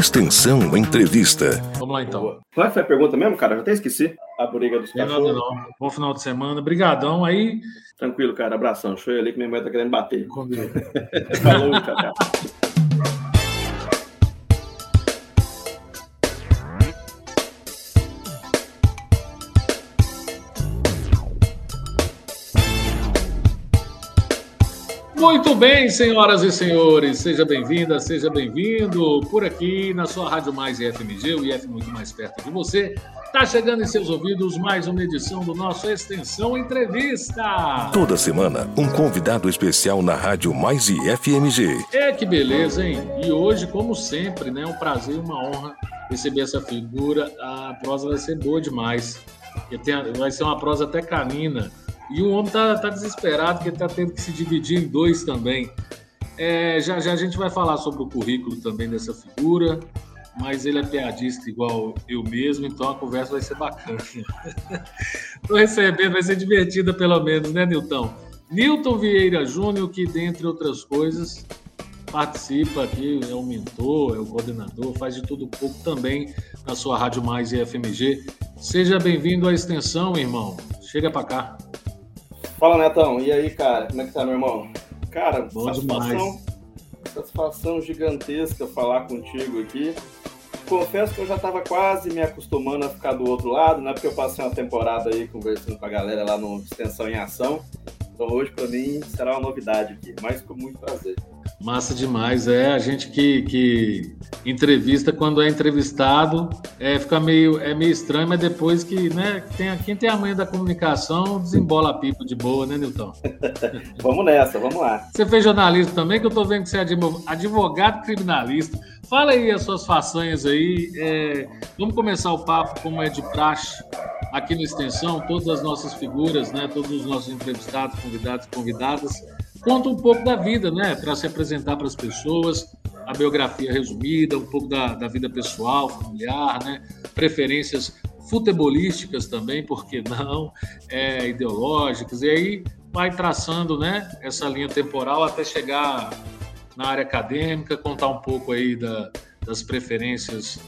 Extensão Entrevista. Vamos lá, então. Boa. Qual foi a pergunta mesmo, cara? Já até esqueci. A briga dos cachorros. Não. Bom final de semana. Brigadão aí. Tranquilo, cara. Abração. Show ali que minha mulher tá querendo bater. Comigo. Falou, cara. Muito bem, senhoras e senhores, seja bem-vinda, seja bem-vindo por aqui na sua Rádio Mais IFMG, o IF muito mais perto de você. Está chegando em seus ouvidos mais uma edição do nosso Extensão Entrevista. Toda semana, um convidado especial na Rádio Mais IFMG. É que beleza, hein? E hoje, como sempre, né, um prazer e uma honra receber essa figura. A prosa vai ser boa demais. Vai ser uma prosa até canina. E o homem está desesperado, porque está tendo que se dividir em dois também. Já a gente vai falar sobre o currículo também dessa figura, mas ele é piadista igual eu mesmo, então a conversa vai ser bacana. Estou recebendo, vai ser divertida pelo menos, né, Niltom? Niltom Vieira Júnior, que, dentre outras coisas, participa aqui, é o mentor, é o coordenador, faz de tudo um pouco também na sua Rádio Mais IFMG. Seja bem-vindo à Extensão, irmão. Chega para cá. Fala, Netão. E aí, cara? Como é que tá, meu irmão? Cara, satisfação gigantesca falar contigo aqui. Confesso que eu já tava quase me acostumando a ficar do outro lado, né? Porque eu passei uma temporada aí conversando com a galera lá no Extensão em Ação. Então hoje, pra mim, será uma novidade aqui. Mas com muito prazer. Massa demais. É a gente que entrevista, quando é entrevistado, fica meio estranho, mas depois que, né, quem tem a manha da comunicação desembola a pipa de boa, né, Niltom? Vamos nessa, vamos lá. Você fez jornalismo também, que eu tô vendo que você é advogado criminalista. Fala aí as suas façanhas aí. Vamos começar o papo como é de praxe aqui no Extensão, todas as nossas figuras, né, todos os nossos entrevistados, convidados e convidadas. Conta um pouco da vida, né? Para se apresentar para as pessoas, a biografia resumida, um pouco da vida pessoal, familiar, né? Preferências futebolísticas também, por que não? Ideológicas. E aí vai traçando, né, essa linha temporal até chegar na área acadêmica, contar um pouco aí das preferências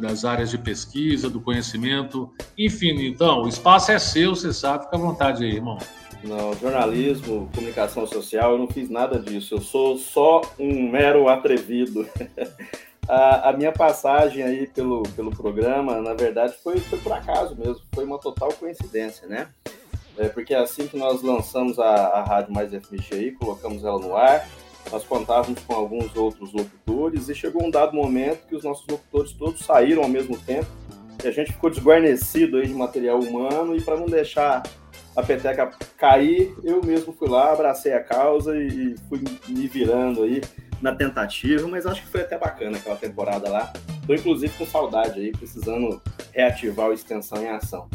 das áreas de pesquisa, do conhecimento. Enfim, então, o espaço é seu, você sabe, fica à vontade aí, irmão. Não, jornalismo, comunicação social, eu não fiz nada disso, eu sou só um mero atrevido. A minha passagem aí pelo programa, na verdade, foi por acaso mesmo, foi uma total coincidência, né? Porque assim que nós lançamos a Rádio Mais FMG aí, colocamos ela no ar, nós contávamos com alguns outros locutores e chegou um dado momento que os nossos locutores todos saíram ao mesmo tempo e a gente ficou desguarnecido aí de material humano e para não deixar a peteca cair, eu mesmo fui lá, abracei a causa e fui me virando aí na tentativa, mas acho que foi até bacana aquela temporada lá. Estou, inclusive, com saudade aí, precisando reativar o Extensão em Ação.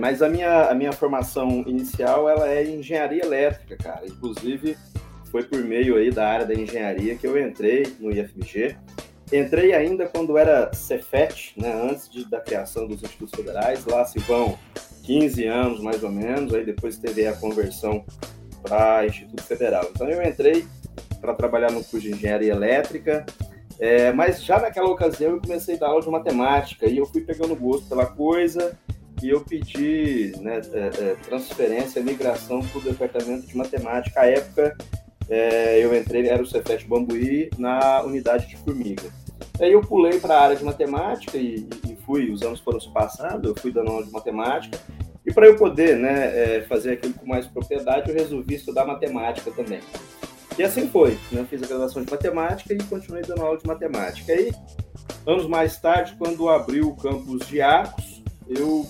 Mas a minha formação inicial, ela é em engenharia elétrica, cara. Inclusive, foi por meio aí da área da engenharia que eu entrei no IFMG. Entrei ainda quando era Cefet, né, antes da criação dos Institutos Federais, lá se vão 15 anos, mais ou menos, aí depois teve a conversão para Instituto Federal. Então eu entrei para trabalhar no curso de Engenharia Elétrica, mas já naquela ocasião eu comecei a dar aula de matemática, e eu fui pegando gosto pela coisa, e eu pedi, né, transferência, migração para o Departamento de Matemática. À época, eu entrei, era o Cefet Bambuí, na unidade de Formiga. Aí eu pulei para a área de matemática e fui, os anos foram se passando, eu fui dando aula de matemática. E para eu poder, né, fazer aquilo com mais propriedade, eu resolvi estudar matemática também. E assim foi, né? Fiz a graduação de matemática e continuei dando aula de matemática. Aí, anos mais tarde, quando abriu o campus de Arcos, eu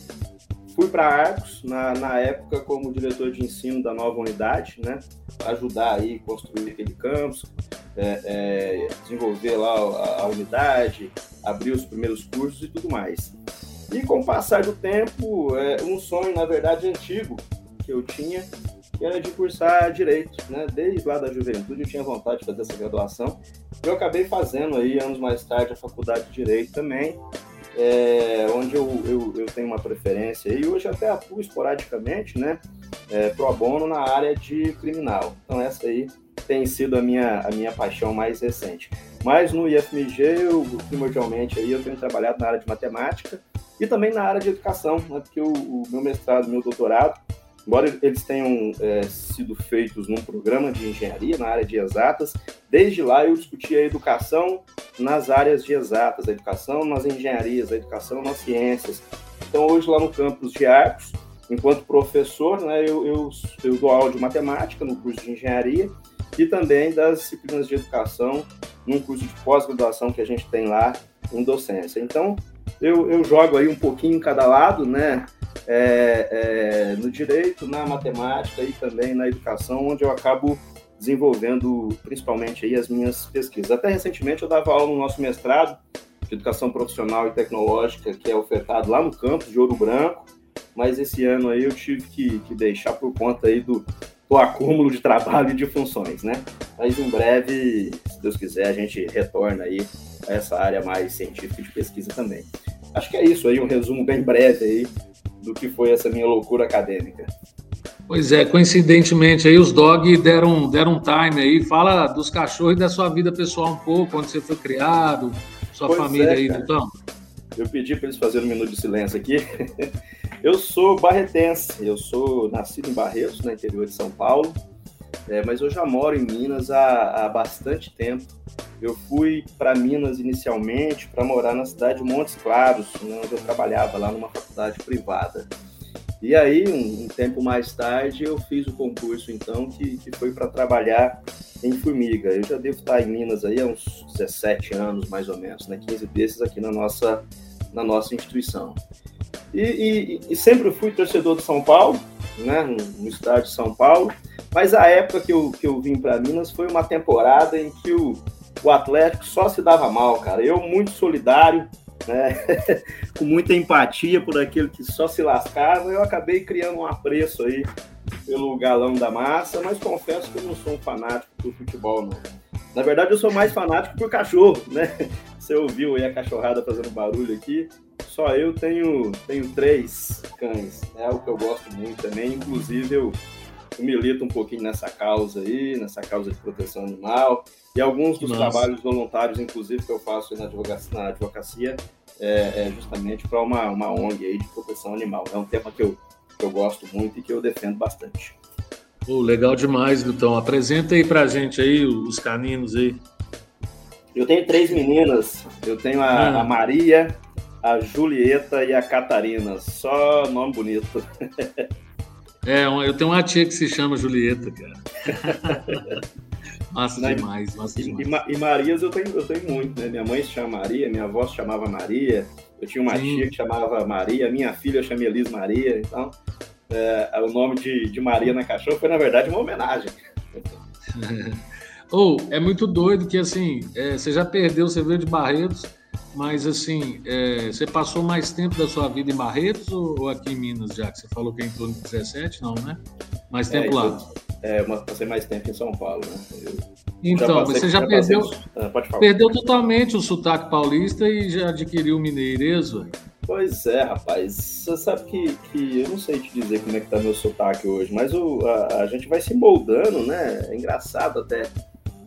fui para Arcos, na época, como diretor de ensino da nova unidade, né, para ajudar aí a construir aquele campus, desenvolver lá a unidade, abrir os primeiros cursos e tudo mais. E com o passar do tempo, um sonho, na verdade, antigo que eu tinha, que era de cursar Direito, né? Desde lá da juventude eu tinha vontade de fazer essa graduação. Eu acabei fazendo aí, anos mais tarde, a faculdade de Direito também, onde eu tenho uma preferência, e hoje até atuo esporadicamente, né, pro abono na área de criminal. Então essa aí tem sido a minha paixão mais recente. Mas no IFMG, primordialmente, eu tenho trabalhado na área de matemática e também na área de educação, né, porque o meu mestrado e meu doutorado, embora eles tenham sido feitos num programa de engenharia, na área de exatas, desde lá eu discuti a educação nas áreas de exatas, a educação nas engenharias, a educação nas ciências. Então, hoje, lá no campus de Arcos, enquanto professor, né, eu dou aula de matemática no curso de engenharia e também das disciplinas de educação num curso de pós-graduação que a gente tem lá em docência. Então, eu jogo aí um pouquinho em cada lado, né? No direito, na matemática e também na educação, onde eu acabo desenvolvendo principalmente aí as minhas pesquisas. Até recentemente eu dava aula no nosso mestrado de Educação Profissional e Tecnológica, que é ofertado lá no campus de Ouro Branco, mas esse ano aí eu tive que deixar por conta aí do acúmulo de trabalho e de funções, né? Mas em breve, se Deus quiser, a gente retorna aí a essa área mais científica de pesquisa também. Acho que é isso aí, um resumo bem breve aí do que foi essa minha loucura acadêmica. Pois é, coincidentemente aí os dog deram um time aí, fala dos cachorros e da sua vida pessoal um pouco, onde você foi criado, sua família aí, então. Eu pedi para eles fazerem um minuto de silêncio aqui. Eu sou barretense, eu sou nascido em Barretos, no interior de São Paulo, mas eu já moro em Minas há bastante tempo. Eu fui para Minas inicialmente para morar na cidade de Montes Claros, né, onde eu trabalhava lá numa faculdade privada. E aí, um tempo mais tarde, eu fiz o concurso, então, que foi para trabalhar em Formiga. Eu já devo estar em Minas aí há uns 17 anos, mais ou menos, né, 15 desses aqui na nossa instituição. E sempre fui torcedor do São Paulo, né, no estado de São Paulo, mas a época que eu vim para Minas foi uma temporada em que o Atlético só se dava mal, cara. Eu muito solidário, né, com muita empatia por aquele que só se lascava, eu acabei criando um apreço aí pelo galão da massa, mas confesso que eu não sou um fanático do futebol, não. Na verdade, eu sou mais fanático por cachorro, né? Você ouviu aí a cachorrada fazendo barulho aqui. Só eu tenho 3 cães, é algo que eu gosto muito também, inclusive eu milito um pouquinho nessa causa de proteção animal, e alguns dos trabalhos voluntários, inclusive, que eu faço na advocacia, é justamente para uma ONG aí de proteção animal. É um tema que eu gosto muito e que eu defendo bastante. Oh, legal demais, Niltom. Apresenta aí para a gente aí os caninos aí. Eu tenho 3 meninas, eu tenho a Maria, a Julieta e a Catarina. Só nome bonito. Eu tenho uma tia que se chama Julieta, cara. Massa demais. E Marias eu tenho muito, né? Minha mãe se chama Maria, minha avó se chamava Maria, eu tinha uma tia que chamava Maria, minha filha eu chamei Elis Maria, então o nome de Maria na cachorra foi, na verdade, uma homenagem. É muito doido que, assim, você já perdeu, você veio de Barretos, mas, assim, você passou mais tempo da sua vida em Barretos ou aqui em Minas, já que você falou que é em torno de 17, não, né? Mais tempo lá. Passei mais tempo em São Paulo, né? Perdeu totalmente o sotaque paulista e já adquiriu o mineirês, velho. Pois é, rapaz. Você sabe que eu não sei te dizer como é que tá meu sotaque hoje, mas a gente vai se moldando, né? É engraçado até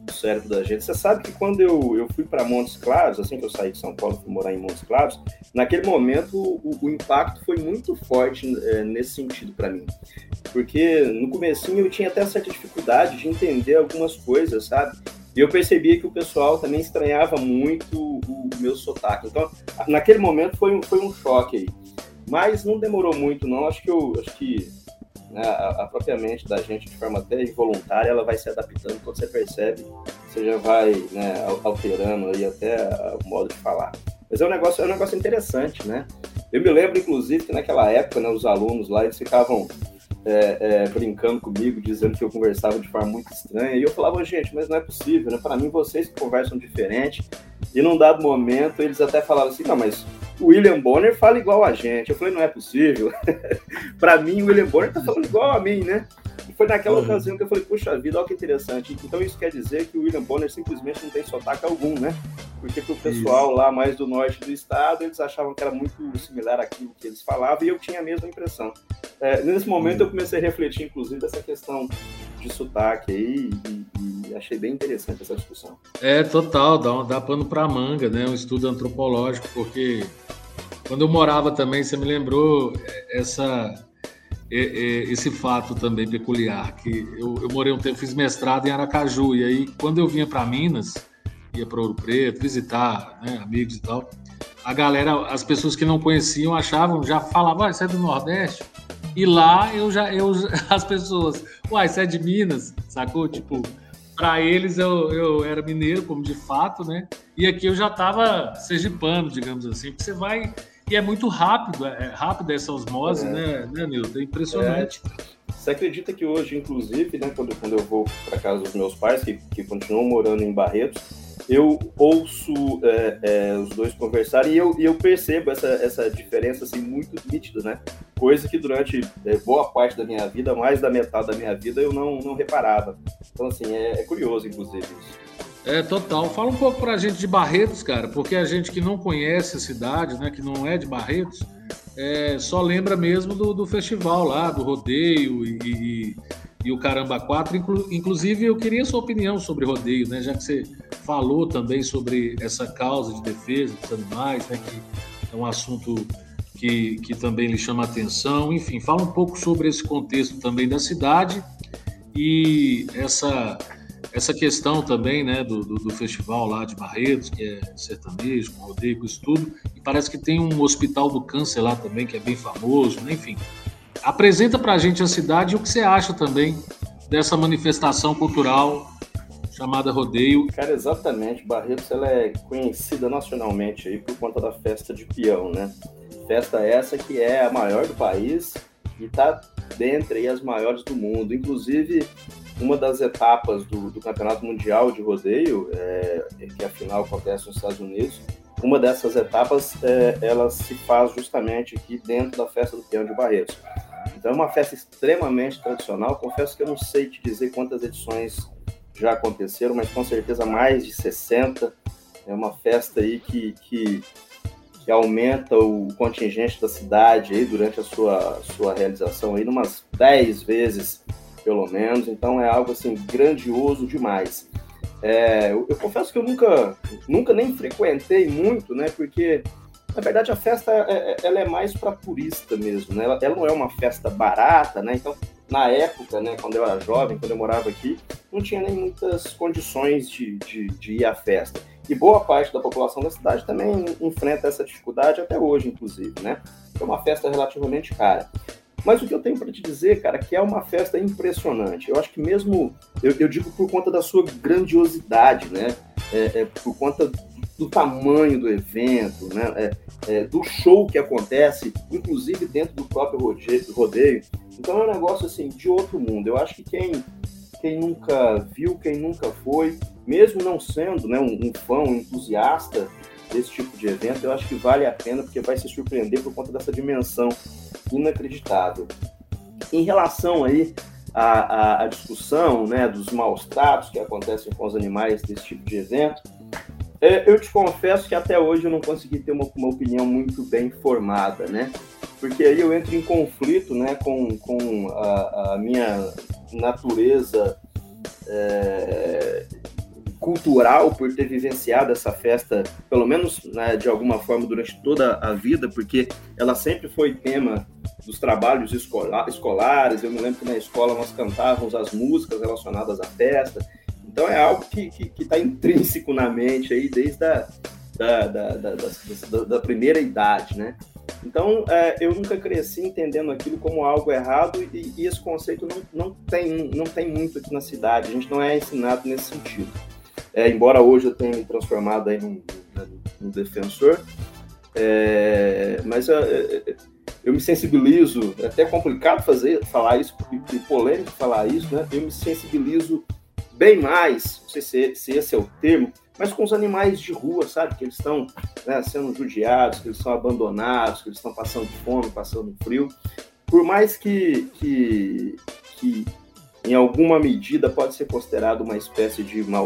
o cérebro da gente. Você sabe que quando eu fui para Montes Claros, assim que eu saí de São Paulo, fui morar em Montes Claros, naquele momento o impacto foi muito forte nesse sentido para mim, porque no comecinho eu tinha até certa dificuldade de entender algumas coisas, sabe? E eu percebia que o pessoal também estranhava muito o meu sotaque. Então, naquele momento foi um choque aí. Mas não demorou muito, não. Acho que a própria mente da gente, de forma até involuntária, ela vai se adaptando. Quando você percebe, você já vai, né, alterando aí até o modo de falar. Mas é um negócio interessante, né? Eu me lembro, inclusive, que naquela época, né, os alunos lá, eles ficavam brincando comigo, dizendo que eu conversava de forma muito estranha, e eu falava, gente, mas não é possível, né? Para mim, vocês que conversam diferente, e num dado momento eles até falavam assim, não, mas o William Bonner fala igual a gente. Eu falei, não é possível. Para mim, o William Bonner tá falando igual a mim, né? E foi naquela ocasião que eu falei, puxa vida, olha que interessante. Então isso quer dizer que o William Bonner simplesmente não tem sotaque algum, né? Porque pro pessoal lá mais do norte do estado, eles achavam que era muito similar àquilo que eles falavam, e eu tinha a mesma impressão. Nesse momento eu comecei a refletir, inclusive, essa questão de sotaque aí, e achei bem interessante essa discussão. É, total, dá pano para manga, né? Um estudo antropológico, porque quando eu morava também, você me lembrou esse fato também peculiar, que eu morei um tempo, fiz mestrado em Aracaju, e aí quando eu vinha para Minas, ia para Ouro Preto, visitar, né, amigos e tal, a galera, as pessoas que não conheciam achavam, já falavam, ah, você é do Nordeste? E lá as pessoas, uai, você é de Minas, sacou? Tipo, para eles eu era mineiro, como de fato, né? E aqui eu já estava sergipano, digamos assim, porque você vai... E é muito rápido, essa osmose, né, Nilton? É impressionante. É. Você acredita que hoje, inclusive, né, quando eu vou para casa dos meus pais, que continuam morando em Barretos, eu ouço os dois conversarem e eu percebo essa diferença assim, muito nítida, né? Coisa que durante boa parte da minha vida, mais da metade da minha vida, eu não reparava. Então, assim, é curioso, inclusive, isso. É, total. Fala um pouco pra gente de Barretos, cara, porque a gente que não conhece a cidade, né, que não é de Barretos, só lembra mesmo do festival lá, do rodeio e o Caramba 4. Inclusive, eu queria a sua opinião sobre rodeio, né, já que você falou também sobre essa causa de defesa dos animais, né, que é um assunto que também lhe chama atenção. Enfim, fala um pouco sobre esse contexto também da cidade e essa questão também, né, do festival lá de Barretos, que é sertanejo, rodeio, isso tudo, e parece que tem um hospital do câncer lá também, que é bem famoso, né? Enfim. Apresenta pra gente a cidade e o que você acha também dessa manifestação cultural chamada rodeio. Cara, exatamente. Barretos, ela é conhecida nacionalmente aí por conta da Festa de Peão, né? Festa essa que é a maior do país e tá dentre aí as maiores do mundo. Inclusive, uma das etapas do Campeonato Mundial de Rodeio, que a final acontece nos Estados Unidos, uma dessas etapas, ela se faz justamente aqui dentro da Festa do Peão de Barreiros. Então é uma festa extremamente tradicional, confesso que eu não sei te dizer quantas edições já aconteceram, mas com certeza mais de 60, é uma festa aí que aumenta o contingente da cidade aí durante a sua realização aí, umas 10 vezes pelo menos, então é algo assim grandioso demais. Eu confesso que eu nunca nem frequentei muito, né, porque na verdade a festa ela é mais para turista mesmo, né, ela não é uma festa barata, né, então na época, né, quando eu era jovem, quando eu morava aqui, não tinha nem muitas condições de ir à festa, e boa parte da população da cidade também enfrenta essa dificuldade até hoje, inclusive, né, é uma festa relativamente cara. Mas o que eu tenho para te dizer, cara, que é uma festa impressionante. Eu acho que mesmo, eu digo por conta da sua grandiosidade, né? Por conta do tamanho do evento, né? Do show que acontece, inclusive dentro do próprio rodeio. Então é um negócio, assim, de outro mundo. Eu acho que quem nunca viu, quem nunca foi, mesmo não sendo, né, um fã, um entusiasta desse tipo de evento, eu acho que vale a pena, porque vai se surpreender por conta dessa dimensão inacreditável. Em relação aí à discussão, né, dos maus tratos que acontecem com os animais desse tipo de evento, eu te confesso que até hoje eu não consegui ter uma opinião muito bem formada, né? Porque aí eu entro em conflito, né, com a minha natureza cultural por ter vivenciado essa festa, pelo menos, né, de alguma forma durante toda a vida, porque ela sempre foi tema dos trabalhos escolares. Eu me lembro que na escola nós cantávamos as músicas relacionadas à festa, então é algo que está intrínseco na mente aí desde da primeira idade, né? Então eu nunca cresci entendendo aquilo como algo errado, e esse conceito não tem muito aqui na cidade, a gente não é ensinado nesse sentido. Embora hoje eu tenha me transformado em um defensor, mas eu me sensibilizo, é até complicado falar isso, porque polêmico falar isso, né? Eu me sensibilizo bem mais, não sei se esse é o termo, mas com os animais de rua, sabe? Que eles estão, né, sendo judiados, que eles são abandonados, que eles estão passando fome, passando frio. Por mais que em alguma medida pode ser considerado uma espécie de maus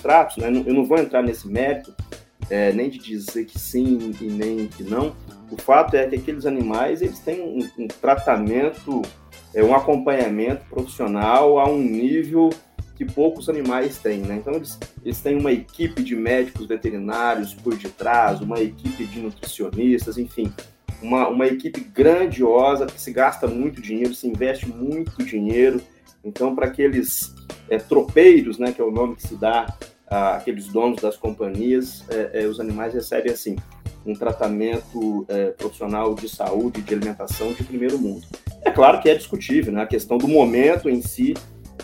tratos, né? Eu não vou entrar nesse mérito, nem de dizer que sim e nem que não. O fato é que aqueles animais, eles têm um tratamento, um acompanhamento profissional a um nível que poucos animais têm, né? Então eles têm uma equipe de médicos veterinários por detrás, uma equipe de nutricionistas, enfim, uma equipe grandiosa que se gasta muito dinheiro, se investe muito dinheiro. Então, para aqueles tropeiros, né, que é o nome que se dá àqueles donos das companhias, os animais recebem, assim, um tratamento profissional de saúde, de alimentação de primeiro mundo. É claro que é discutível, né? A questão do momento em si,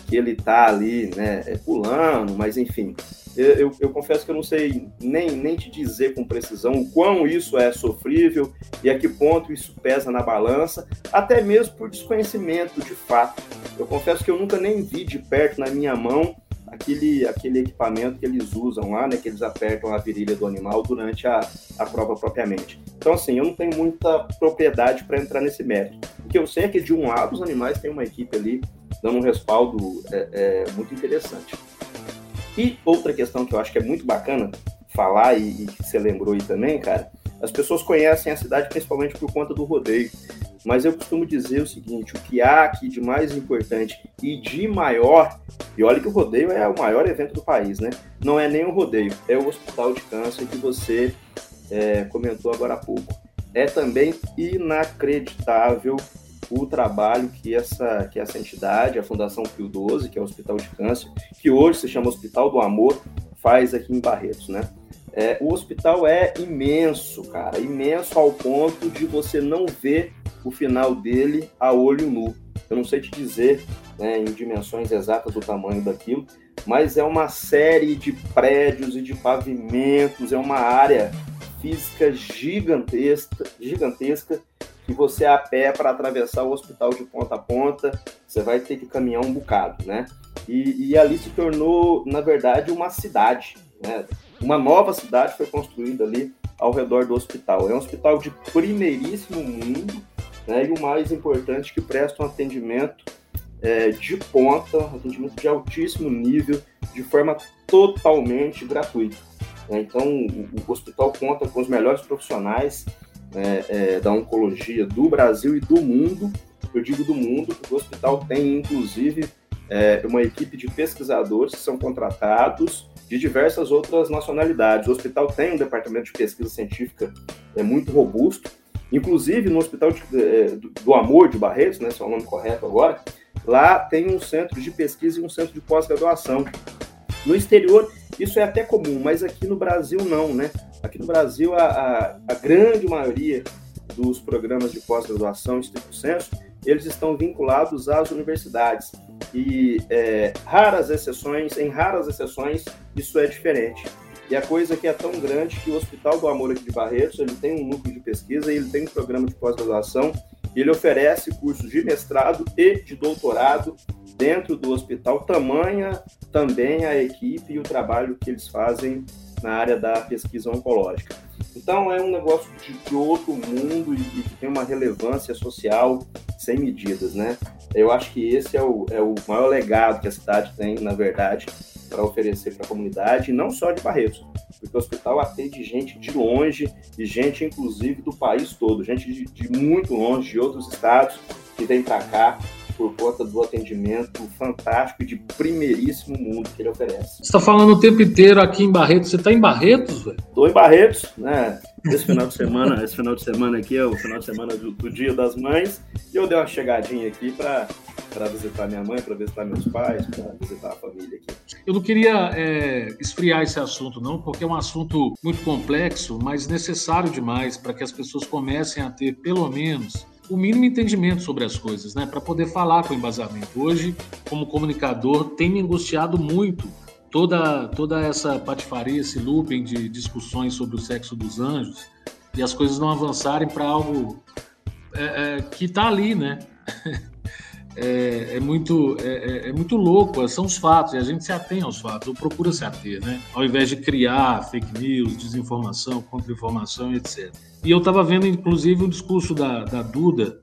que ele está ali, né, pulando, mas enfim, eu confesso que eu não sei nem te dizer com precisão o quão isso é sofrível e a que ponto isso pesa na balança, até mesmo por desconhecimento de fato. Eu confesso que eu nunca nem vi de perto na minha mão aquele equipamento que eles usam lá, né, que eles apertam a virilha do animal durante a prova propriamente. Então, assim, eu não tenho muita propriedade para entrar nesse mérito. O que eu sei é que, de um lado, os animais têm uma equipe ali dando um respaldo muito interessante. E outra questão que eu acho que é muito bacana falar, e que você lembrou aí também, cara, as pessoas conhecem a cidade principalmente por conta do rodeio. Mas eu costumo dizer o seguinte: o que há aqui de mais importante e de maior, e olha que o rodeio é o maior evento do país, né? Não é nem o rodeio, é o Hospital de Câncer que você comentou agora há pouco. É também inacreditável o trabalho que essa entidade, a Fundação Pio XII, que é o Hospital de Câncer, que hoje se chama Hospital do Amor, faz aqui em Barretos, né? O hospital é imenso, cara, imenso ao ponto de você não ver o final dele a olho nu. Eu não sei te dizer, né, em dimensões exatas o tamanho daquilo, mas é uma série de prédios e de pavimentos, é uma área física gigantesca que você a pé para atravessar o hospital de ponta a ponta, você vai ter que caminhar um bocado, né? E ali se tornou, na verdade, uma cidade, né? Uma nova cidade foi construída ali ao redor do hospital. É um hospital de primeiríssimo mundo, né, e o mais importante, que presta um atendimento de ponta, um atendimento de altíssimo nível, de forma totalmente gratuita. Então, o hospital conta com os melhores profissionais da oncologia do Brasil e do mundo. Eu digo do mundo, porque o hospital tem, inclusive, uma equipe de pesquisadores que são contratados de diversas outras nacionalidades. O hospital tem um departamento de pesquisa científica muito robusto. Inclusive, no Hospital do Amor de Barretos, né, se é o nome correto agora, lá tem um centro de pesquisa e um centro de pós-graduação. No exterior, isso é até comum, mas aqui no Brasil não, né? Aqui no Brasil, a grande maioria dos programas de pós-graduação, estrito senso, eles estão vinculados às universidades. E em raras exceções, isso é diferente. E a coisa aqui é tão grande que o Hospital do Amor aqui de Barretos, ele tem um núcleo de pesquisa e ele tem um programa de pós-graduação, e ele oferece cursos de mestrado e de doutorado dentro do hospital, tamanha também a equipe e o trabalho que eles fazem na área da pesquisa oncológica. Então é um negócio de outro mundo e que tem uma relevância social sem medidas, né? Eu acho que esse é o maior legado que a cidade tem, na verdade, para oferecer para a comunidade, e não só de Barretos, porque o hospital atende gente de longe, e gente, inclusive, do país todo, gente de muito longe, de outros estados, que vem para cá por conta do atendimento fantástico e de primeiríssimo mundo que ele oferece. Você está falando o tempo inteiro aqui em Barretos. Você está em Barretos, velho? Estou em Barretos, né? Esse final de semana aqui é o final de semana do Dia das Mães, e eu dei uma chegadinha aqui para visitar minha mãe, para visitar meus pais, para visitar a família aqui. Eu não queria esfriar esse assunto, não, porque é um assunto muito complexo, mas necessário demais para que as pessoas comecem a ter, pelo menos, o mínimo entendimento sobre as coisas, né? Para poder falar com embasamento. Hoje, como comunicador, tem me angustiado muito toda essa patifaria, esse looping de discussões sobre o sexo dos anjos e as coisas não avançarem para algo que está ali, né? É muito louco, são os fatos, e a gente se atém aos fatos, ou procura se ater, né? Ao invés de criar fake news, desinformação, contra-informação, etc. E eu estava vendo, inclusive, um discurso da Duda,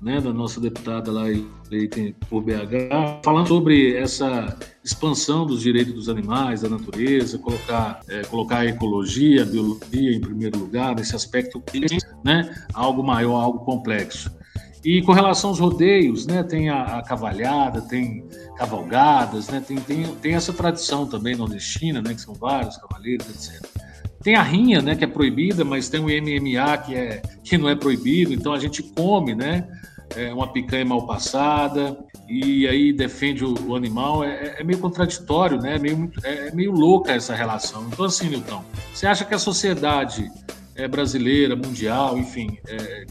né, da nossa deputada lá eleita por BH, falando sobre essa expansão dos direitos dos animais, da natureza, colocar a ecologia, a biologia em primeiro lugar, nesse aspecto, né, algo maior, algo complexo. E com relação aos rodeios, né, tem a cavalhada, tem cavalgadas, né, tem essa tradição também nordestina, né, que são vários cavaleiros, etc. Tem a rinha, né, que é proibida, mas tem o MMA que não é proibido, então a gente come, né, uma picanha mal passada e aí defende o animal, é meio contraditório, né, é meio louca essa relação. Então assim, Niltom, você acha que a sociedade brasileira, mundial, enfim,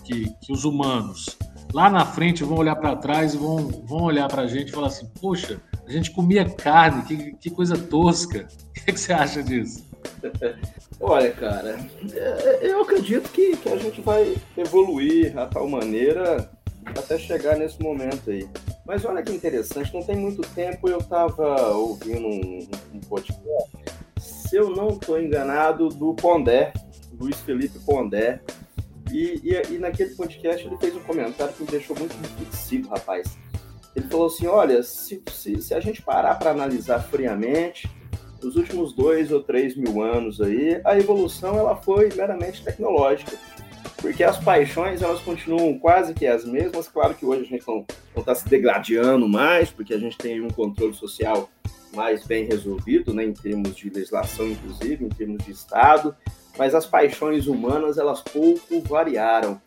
que os humanos lá na frente vão olhar para trás e vão olhar para a gente e falar assim, poxa, a gente comia carne, que coisa tosca. O que você acha disso? Olha, cara, eu acredito que a gente vai evoluir a tal maneira até chegar nesse momento aí. Mas olha que interessante, não tem muito tempo eu estava ouvindo um podcast, se eu não estou enganado, do Pondé, Luiz Felipe Pondé, e naquele podcast ele fez um comentário que me deixou muito reflexivo, rapaz. Ele falou assim, olha, se a gente parar para analisar friamente, nos últimos 2 ou 3 mil anos aí, a evolução ela foi meramente tecnológica, porque as paixões elas continuam quase que as mesmas. Claro que hoje a gente não está se degladiando mais, porque a gente tem um controle social mais bem resolvido, né, em termos de legislação, inclusive, em termos de Estado, mas as paixões humanas elas pouco variaram.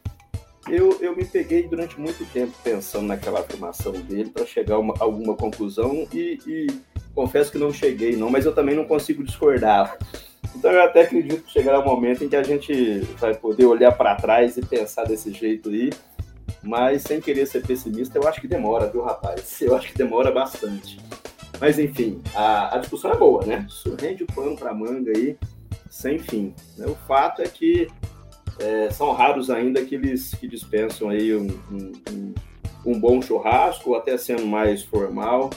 Eu me peguei durante muito tempo pensando naquela afirmação dele para chegar a alguma conclusão e confesso que não cheguei não, mas eu também não consigo discordar. Então eu até acredito que chegará um momento em que a gente vai poder olhar para trás e pensar desse jeito aí, mas sem querer ser pessimista, eu acho que demora, viu, rapaz? Eu acho que demora bastante. Mas enfim, a discussão é boa, né? Isso rende o pano para manga aí, sem fim. O fato é que são raros ainda aqueles que dispensam aí um bom churrasco, ou até sendo mais formal,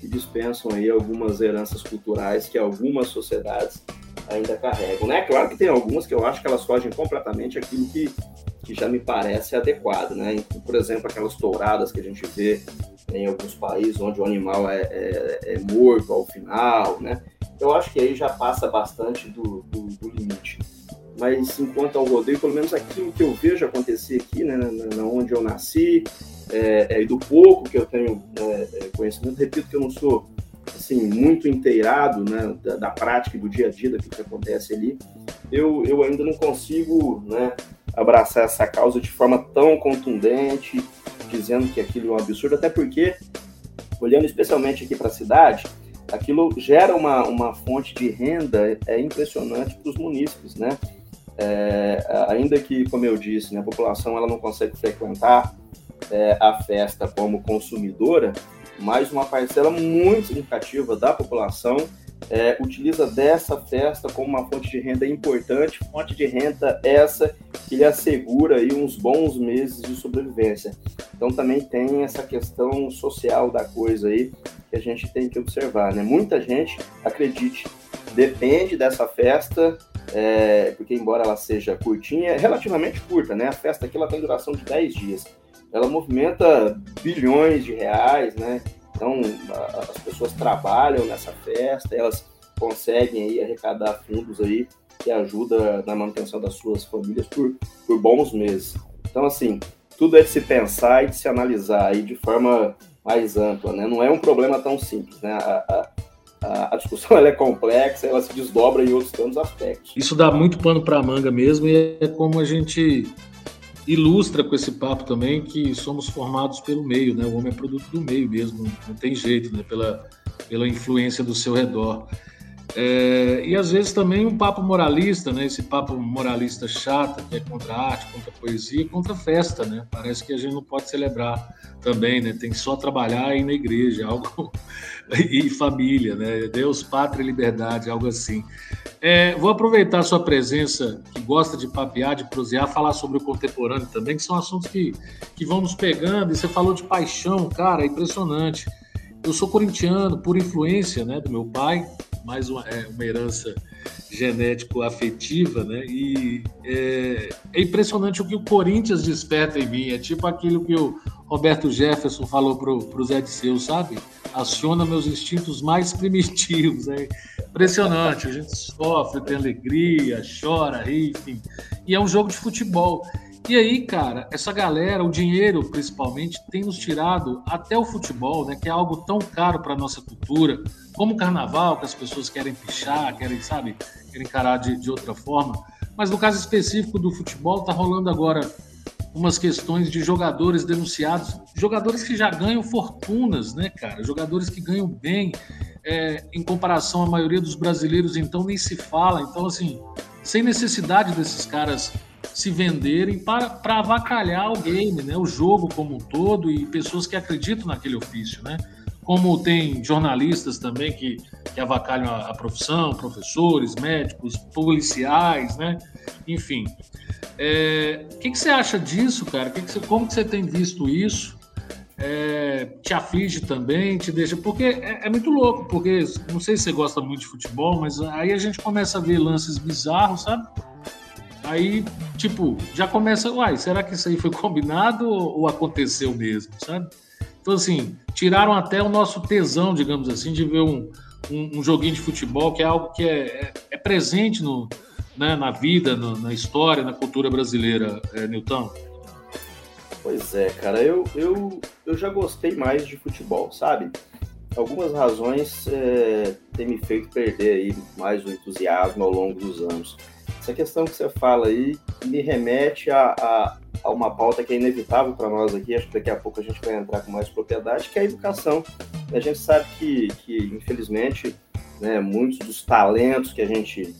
que dispensam aí algumas heranças culturais que algumas sociedades ainda carregam, né? Claro que tem algumas que eu acho que elas fogem completamente aquilo que já me parece adequado, né? Por exemplo, aquelas touradas que a gente vê em alguns países onde o animal é morto ao final, né? Eu acho que aí já passa bastante do limite. Mas enquanto ao rodeio, pelo menos aquilo que eu vejo acontecer aqui, né, onde eu nasci, e do pouco que eu tenho conhecimento, repito que eu não sou assim, muito inteirado, né, da prática do dia a dia, daquilo que acontece ali, eu ainda não consigo, né, abraçar essa causa de forma tão contundente, dizendo que aquilo é um absurdo, até porque, olhando especialmente aqui para a cidade, aquilo gera uma fonte de renda impressionante para os munícipes, né? Ainda que, como eu disse, né, a população ela não consegue frequentar a festa como consumidora, mas uma parcela muito significativa da população utiliza dessa festa como uma fonte de renda importante, fonte de renda essa que lhe assegura aí uns bons meses de sobrevivência. Então também tem essa questão social da coisa aí que a gente tem que observar, né? Muita gente, acredite, depende dessa festa, porque embora ela seja curtinha, é relativamente curta, né? A festa aqui ela tem duração de 10 dias. Ela movimenta bilhões de reais, né? Então, as pessoas trabalham nessa festa, elas conseguem aí arrecadar fundos aí que ajudam na manutenção das suas famílias por bons meses. Então, assim, tudo é de se pensar e de se analisar aí de forma mais ampla, né? Não é um problema tão simples, né? A discussão ela é complexa, ela se desdobra em outros tantos aspectos. Isso dá muito pano para a manga mesmo e é como a gente ilustra com esse papo também que somos formados pelo meio, né? O homem é produto do meio mesmo, não tem jeito, né? Pela influência do seu redor. E às vezes também um papo moralista, né? Esse papo moralista chato, que é contra a arte, contra a poesia, contra a festa, né? Parece que a gente não pode celebrar também, né? Tem que só trabalhar e ir na igreja, algo e família, né? Deus, pátria e liberdade, algo assim. Vou aproveitar a sua presença, que gosta de papear, de prosear, falar sobre o contemporâneo também, que são assuntos que vão nos pegando, e você falou de paixão, cara, é impressionante. Eu sou corintiano, por influência, né, do meu pai, mais uma herança genético-afetiva, né? E é impressionante o que o Corinthians desperta em mim. É tipo aquilo que o Roberto Jefferson falou pro Zé de Seu, sabe? Aciona meus instintos mais primitivos. É impressionante. A gente sofre, tem alegria, chora, ri, enfim. E é um jogo de futebol. E aí, cara, essa galera, o dinheiro principalmente, tem nos tirado até o futebol, né, que é algo tão caro para a nossa cultura, como o carnaval, que as pessoas querem pichar, querem, sabe, querem encarar de outra forma. Mas no caso específico do futebol, tá rolando agora umas questões de jogadores denunciados, jogadores que já ganham fortunas, né, cara? Jogadores que ganham bem, em comparação à maioria dos brasileiros, então nem se fala. Então, assim, sem necessidade desses caras se venderem para avacalhar o game, né? O jogo como um todo e pessoas que acreditam naquele ofício, né? Como tem jornalistas também que avacalham a profissão, professores, médicos, policiais, né? Enfim. O que você acha disso, cara? Como que você tem visto isso? Te aflige também, te deixa... Porque é muito louco, porque não sei se você gosta muito de futebol, mas aí a gente começa a ver lances bizarros, sabe? Aí, tipo, já começa... Uai, será que isso aí foi combinado ou aconteceu mesmo, sabe? Então, assim, tiraram até o nosso tesão, digamos assim, de ver um joguinho de futebol, que é algo que é presente no... Né, na vida, na história, na cultura brasileira, Niltom? Pois é, cara, eu já gostei mais de futebol, sabe? Algumas razões têm me feito perder aí mais o entusiasmo ao longo dos anos. Essa questão que você fala aí me remete a uma pauta que é inevitável para nós aqui, acho que daqui a pouco a gente vai entrar com mais propriedade, que é a educação. A gente sabe que infelizmente, né, muitos dos talentos que a gente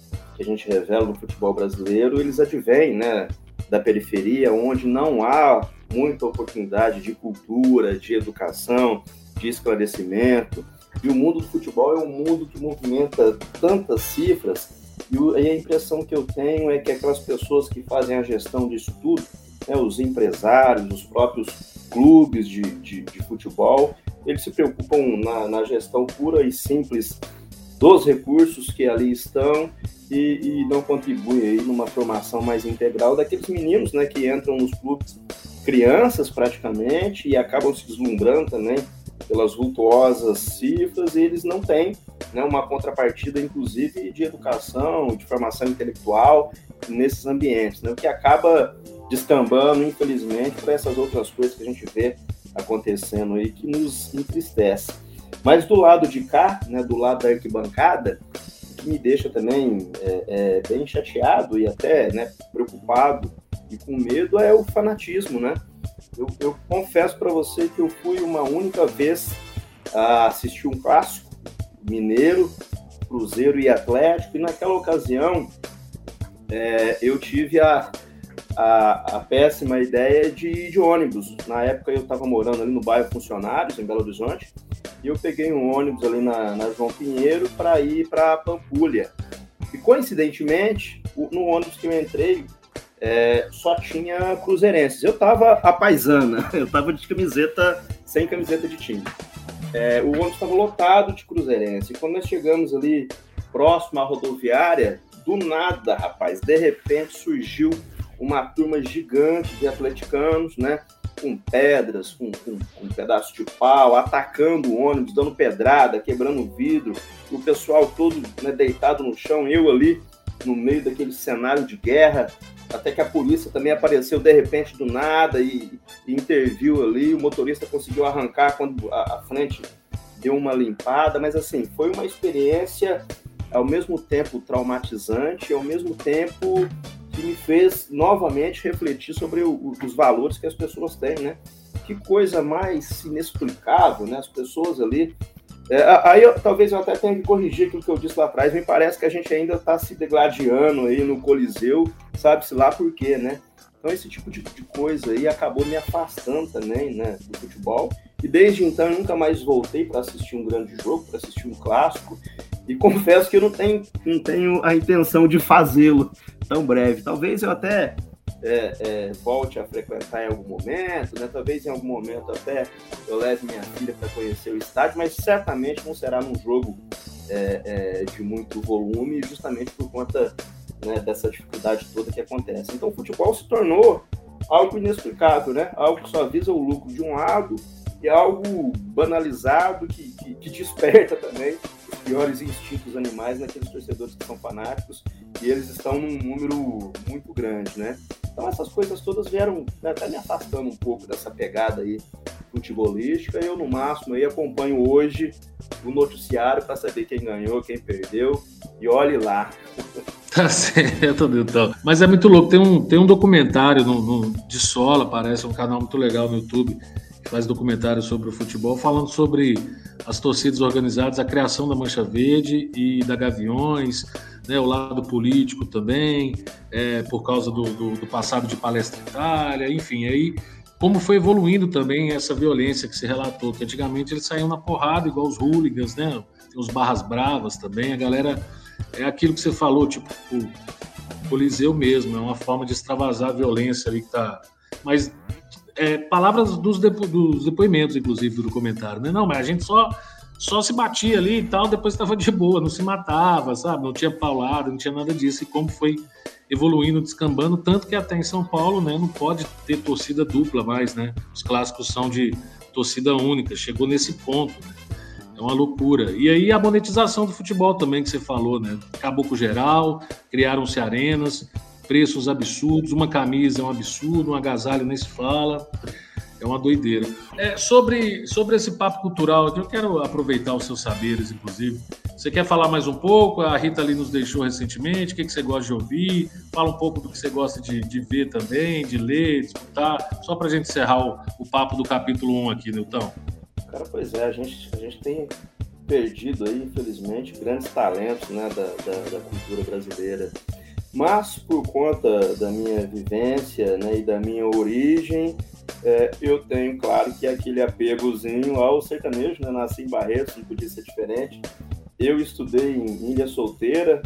revela no futebol brasileiro, eles advêm, né, da periferia, onde não há muita oportunidade de cultura, de educação, de esclarecimento. E o mundo do futebol é um mundo que movimenta tantas cifras, e a impressão que eu tenho é que aquelas pessoas que fazem a gestão disso tudo, né, os empresários, os próprios clubes de futebol, eles se preocupam na gestão pura e simples dos recursos que ali estão, e não contribui aí numa formação mais integral daqueles meninos, né, que entram nos clubes, crianças praticamente, e acabam se deslumbrando também pelas vultuosas cifras, e eles não têm, né, uma contrapartida, inclusive, de educação, de formação intelectual nesses ambientes, né, o que acaba descambando, infelizmente, para essas outras coisas que a gente vê acontecendo aí, que nos entristece. Mas do lado de cá, né, do lado da arquibancada, me deixa também bem chateado e até, né, preocupado e com medo é o fanatismo, né? Eu confesso para você que eu fui uma única vez assistir um clássico mineiro, Cruzeiro e Atlético, e naquela ocasião eu tive a péssima ideia de ir de ônibus. Na época eu estava morando ali no bairro Funcionários, em Belo Horizonte, e eu peguei um ônibus ali na João Pinheiro para ir para Pampulha. E, coincidentemente, no ônibus que eu entrei, só tinha cruzeirenses. Eu estava a paisana, eu estava de camiseta, sem camiseta de time. O ônibus estava lotado de cruzeirenses. E quando nós chegamos ali próximo à rodoviária, do nada, rapaz, de repente surgiu uma turma gigante de atleticanos, né? Com pedras, com um pedaço de pau, atacando o ônibus, dando pedrada, quebrando o vidro, o pessoal todo, né, deitado no chão, eu ali no meio daquele cenário de guerra, até que a polícia também apareceu de repente do nada e interviu ali, o motorista conseguiu arrancar quando a frente deu uma limpada, mas assim, foi uma experiência ao mesmo tempo traumatizante, ao mesmo tempo... que me fez novamente refletir sobre os valores que as pessoas têm, né? Que coisa mais inexplicável, né? As pessoas ali... talvez eu até tenha que corrigir aquilo que eu disse lá atrás, me parece que a gente ainda está se degladiando aí no Coliseu, sabe-se lá por quê, né? Então esse tipo de coisa aí acabou me afastando também, né, do futebol. E desde então eu nunca mais voltei para assistir um grande jogo, para assistir um clássico, e confesso que eu não tenho a intenção de fazê-lo tão breve. Talvez eu até volte a frequentar em algum momento, né? Talvez em algum momento até eu leve minha filha para conhecer o estádio, mas certamente não será num jogo de muito volume, justamente por conta, né, dessa dificuldade toda que acontece. Então o futebol se tornou algo inexplicável, né? Algo que só visa o lucro de um lado e algo banalizado que desperta também os piores instintos animais naqueles torcedores que são fanáticos, e eles estão num número muito grande, né? Então essas coisas todas vieram, né, até me afastando um pouco dessa pegada aí futebolística. Eu, no máximo, aí acompanho hoje o noticiário para saber quem ganhou, quem perdeu, e olhe lá. Tá certo, Niltom. Mas é muito louco, tem um documentário de Sola, parece, um canal muito legal no YouTube, que faz documentário sobre o futebol, falando sobre as torcidas organizadas, a criação da Mancha Verde e da Gaviões, né, o lado político também, por causa do passado de Palestra Itália, enfim, aí como foi evoluindo também essa violência que se relatou, que antigamente eles saíam na porrada, igual os hooligans, né, tem os barras bravas também, a galera, é aquilo que você falou, tipo o Coliseu mesmo, é uma forma de extravasar a violência ali que tá, mas palavras dos depoimentos, inclusive, do comentário, né, não, mas a gente só se batia ali e tal, depois estava de boa, não se matava, sabe? Não tinha paulada, não tinha nada disso. E como foi evoluindo, descambando, tanto que até em São Paulo, né, não pode ter torcida dupla mais, né? Os clássicos são de torcida única, chegou nesse ponto, né? É uma loucura. E aí a monetização do futebol também, que você falou, né? Acabou com o geral, criaram-se arenas, preços absurdos, uma camisa é um absurdo, um agasalho nem se fala. É uma doideira. Sobre esse papo cultural aqui, eu quero aproveitar os seus saberes, inclusive. Você quer falar mais um pouco? A Rita ali nos deixou recentemente. O que você gosta de ouvir? Fala um pouco do que você gosta de ver também, de ler, de escutar. Só para a gente encerrar o papo do capítulo 1 aqui, Niltom. Cara, pois é. A gente tem perdido aí, infelizmente, grandes talentos, né, da cultura brasileira. Mas, por conta da minha vivência, né, e da minha origem, eu tenho, claro, que aquele apegozinho ao sertanejo, né? Nasci em Barretos, não podia ser diferente. Eu estudei em Ilha Solteira.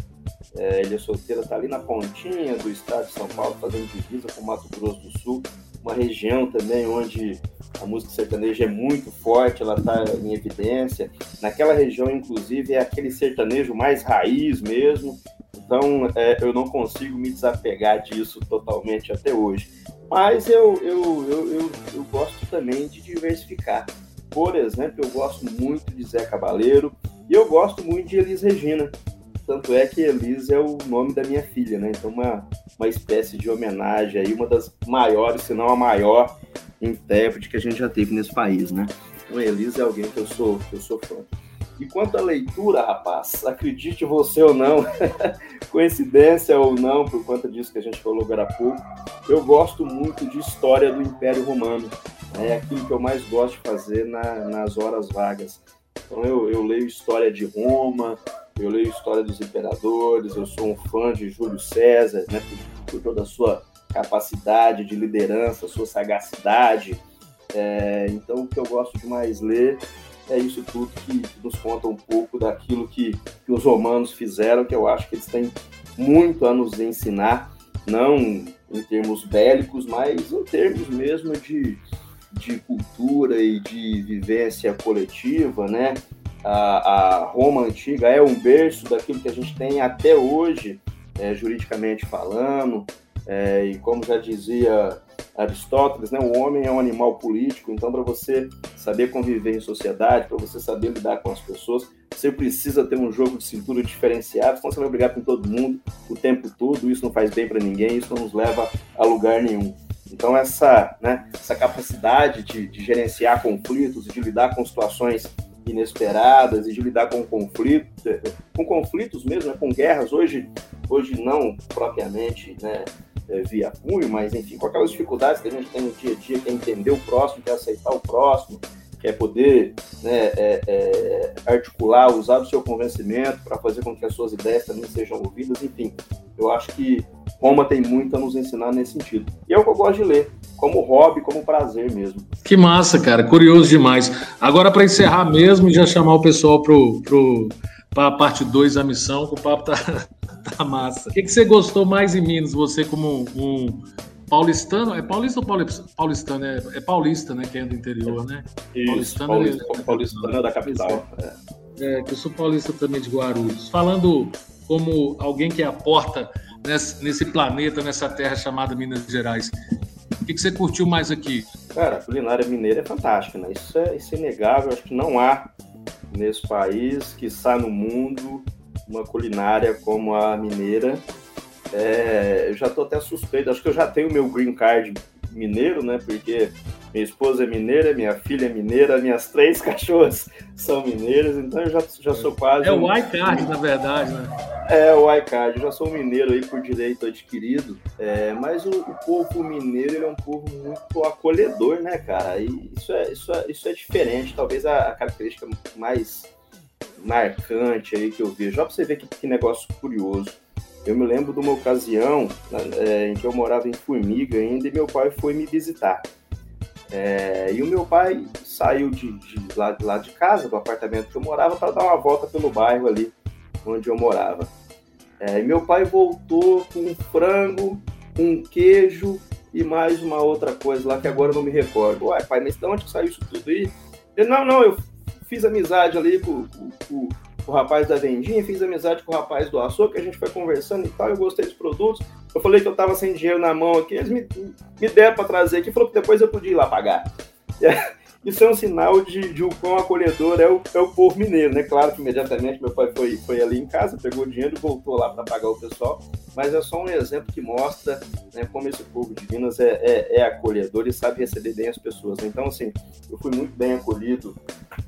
Ilha Solteira está ali na pontinha do estado de São Paulo, fazendo divisa com o Mato Grosso do Sul, uma região também onde a música sertaneja é muito forte, ela está em evidência. Naquela região, inclusive, é aquele sertanejo mais raiz mesmo. Então, eu não consigo me desapegar disso totalmente até hoje. Mas eu gosto também de diversificar. Por exemplo, eu gosto muito de Zeca Baleiro e eu gosto muito de Elis Regina. Tanto é que Elis é o nome da minha filha, né? Então, uma espécie de homenagem aí, uma das maiores, se não a maior, intérprete que a gente já teve nesse país, né? Então, Elis é alguém que eu sou fã. E quanto à leitura, rapaz, acredite você ou não, coincidência ou não, por conta disso que a gente falou agora há pouco, eu gosto muito de história do Império Romano. É aquilo que eu mais gosto de fazer nas horas vagas. Então eu leio história de Roma, eu leio história dos imperadores, eu sou um fã de Júlio César, né, por toda a sua capacidade de liderança, sua sagacidade. Então o que eu gosto de mais ler é isso tudo que nos conta um pouco daquilo que os romanos fizeram, que eu acho que eles têm muito a nos ensinar, não em termos bélicos, mas em termos mesmo de cultura e de vivência coletiva, né? A Roma Antiga é um berço daquilo que a gente tem até hoje, juridicamente falando, e como já dizia Aristóteles, né? O homem é um animal político, então para você saber conviver em sociedade, para você saber lidar com as pessoas, você precisa ter um jogo de cintura diferenciado, senão você vai brigar com todo mundo o tempo todo, isso não faz bem para ninguém, isso não nos leva a lugar nenhum. Então essa capacidade de gerenciar conflitos, de lidar com situações inesperadas e de lidar com conflitos mesmo, né? Com guerras, hoje não propriamente, né, via punho, mas enfim, com aquelas dificuldades que a gente tem no dia a dia, que é entender o próximo, que é aceitar o próximo, que é poder, né, articular, usar o seu convencimento para fazer com que as suas ideias também sejam ouvidas, enfim, eu acho que Roma tem muito a nos ensinar nesse sentido. E é o que eu gosto de ler, como hobby, como prazer mesmo. Que massa, cara, curioso demais. Agora, para encerrar mesmo e já chamar o pessoal para a parte 2 da missão, que o papo tá massa. O que você gostou mais em Minas? Você como um paulistano, é paulista ou paulistano? É paulista, né, que é do interior, né? Isso, paulistano é da capital. Que eu sou paulista também de Guarulhos. Falando como alguém que aporta nesse planeta, nessa terra chamada Minas Gerais, o que você curtiu mais aqui? Cara, a culinária mineira é fantástica, né? Isso é inegável, acho que não há nesse país, que está no mundo, uma culinária como a mineira, eu já tô até suspeito, acho que eu já tenho meu green card mineiro, né, porque minha esposa é mineira, minha filha é mineira, minhas 3 cachorras são mineiras, então eu já sou quase... É o I-Card, na verdade, né? É o I-Card, eu já sou mineiro aí por direito adquirido, mas o povo mineiro, ele é um povo muito acolhedor, né, cara? E isso é diferente, talvez a característica mais marcante aí que eu vejo. Só pra você ver que negócio curioso. Eu me lembro de uma ocasião em que eu morava em Formiga ainda e meu pai foi me visitar. E o meu pai saiu lá de casa, do apartamento que eu morava, para dar uma volta pelo bairro ali onde eu morava. E meu pai voltou com um frango, um queijo e mais uma outra coisa lá que agora eu não me recordo. Ué, pai, mas de onde que saiu isso tudo aí? Ele, não, eu fiz amizade ali com o rapaz da vendinha, fiz amizade com o rapaz do açougue, a gente foi conversando e tal, eu gostei dos produtos, eu falei que eu tava sem dinheiro na mão aqui, eles me deram pra trazer aqui, falou que depois eu podia ir lá pagar. Isso é um sinal de o quão acolhedor é o povo mineiro, né? Claro que imediatamente meu pai foi ali em casa, pegou dinheiro e voltou lá para pagar o pessoal, mas é só um exemplo que mostra, né, como esse povo de Minas é acolhedor e sabe receber bem as pessoas. Então, assim, eu fui muito bem acolhido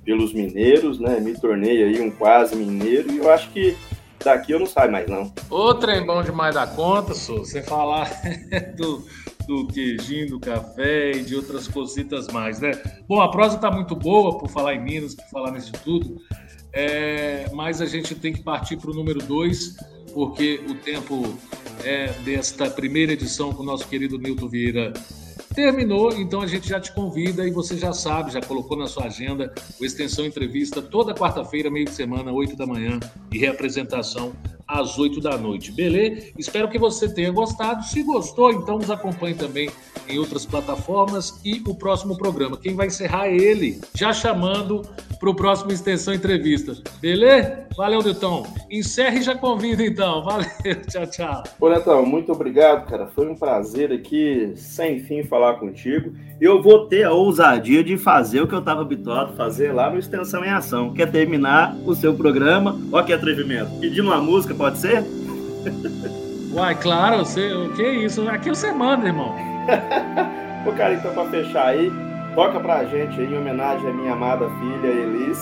pelos mineiros, né? Me tornei aí um quase mineiro e eu acho que daqui eu não saio mais, não. Ô, trem bom demais da conta, senhor, você falar do queijinho, do café e de outras cositas mais, né? Bom, a prosa está muito boa por falar em Minas, por falar nisso tudo, mas a gente tem que partir para o número 2, porque o tempo desta primeira edição com o nosso querido Niltom Vieira terminou, então a gente já te convida e você já sabe, já colocou na sua agenda o Extensão Entrevista toda quarta-feira, meio de semana, 8h, e reapresentação às 20h. Beleza? Espero que você tenha gostado. Se gostou, então nos acompanhe também em outras plataformas e o próximo programa. Quem vai encerrar é ele, já chamando para o próximo Extensão Entrevista. Beleza? Valeu, Niltom. Encerra e já convida, então. Valeu, tchau, tchau. Ô, Niltom, muito obrigado, cara. Foi um prazer aqui, sem fim, falar contigo. Eu vou ter a ousadia de fazer o que eu estava habituado a fazer lá no Extensão em Ação, que é terminar o seu programa. Olha que atrevimento. Pedindo uma música, pode ser? Uai, claro, você... que isso? Aqui você manda, irmão. O cara, então, pra fechar aí, toca pra gente aí, em homenagem à minha amada filha Elis,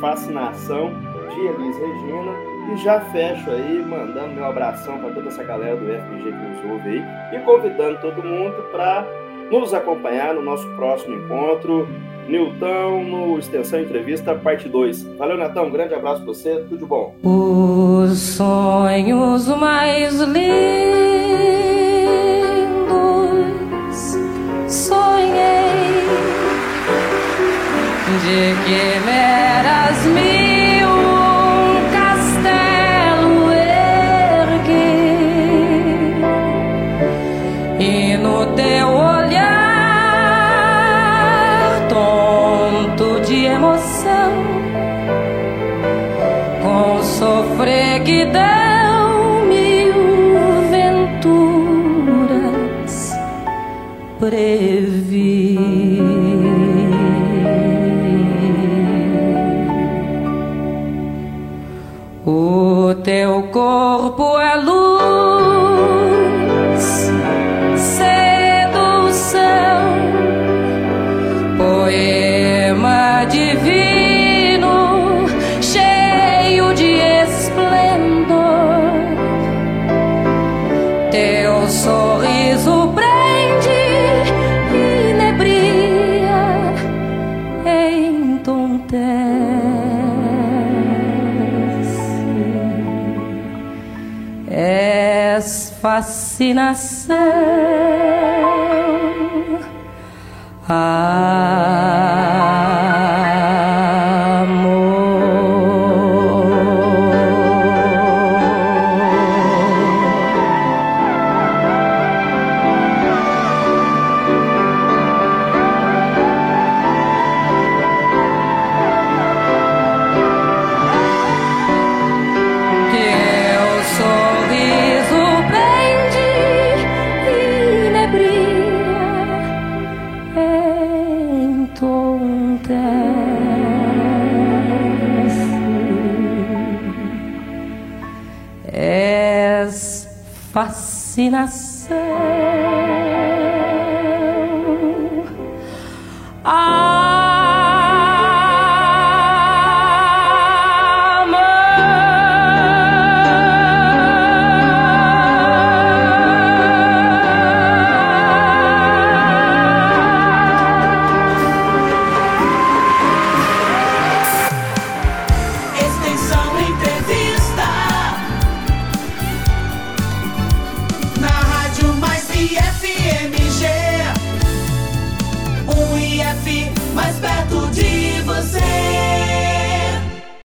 Fascinação, de Elis Regina, e já fecho aí, mandando meu abração pra toda essa galera do FMG que nos ouve aí, e convidando todo mundo pra nos acompanhar no nosso próximo encontro, Niltom, no Extensão Entrevista, parte 2. Valeu, Niltom, um grande abraço pra você, tudo de bom. Os sonhos mais lindos sonhei, de que me eras mil um castelo erguer, e no teu olhar tonto de emoção, com sofreguidão mil venturas previ. O teu corpo é luz, sedução, poema divino, cheio de esplendor. Teu sorriso prende e inebria em tonteira. És fascinação, amor. vacinação.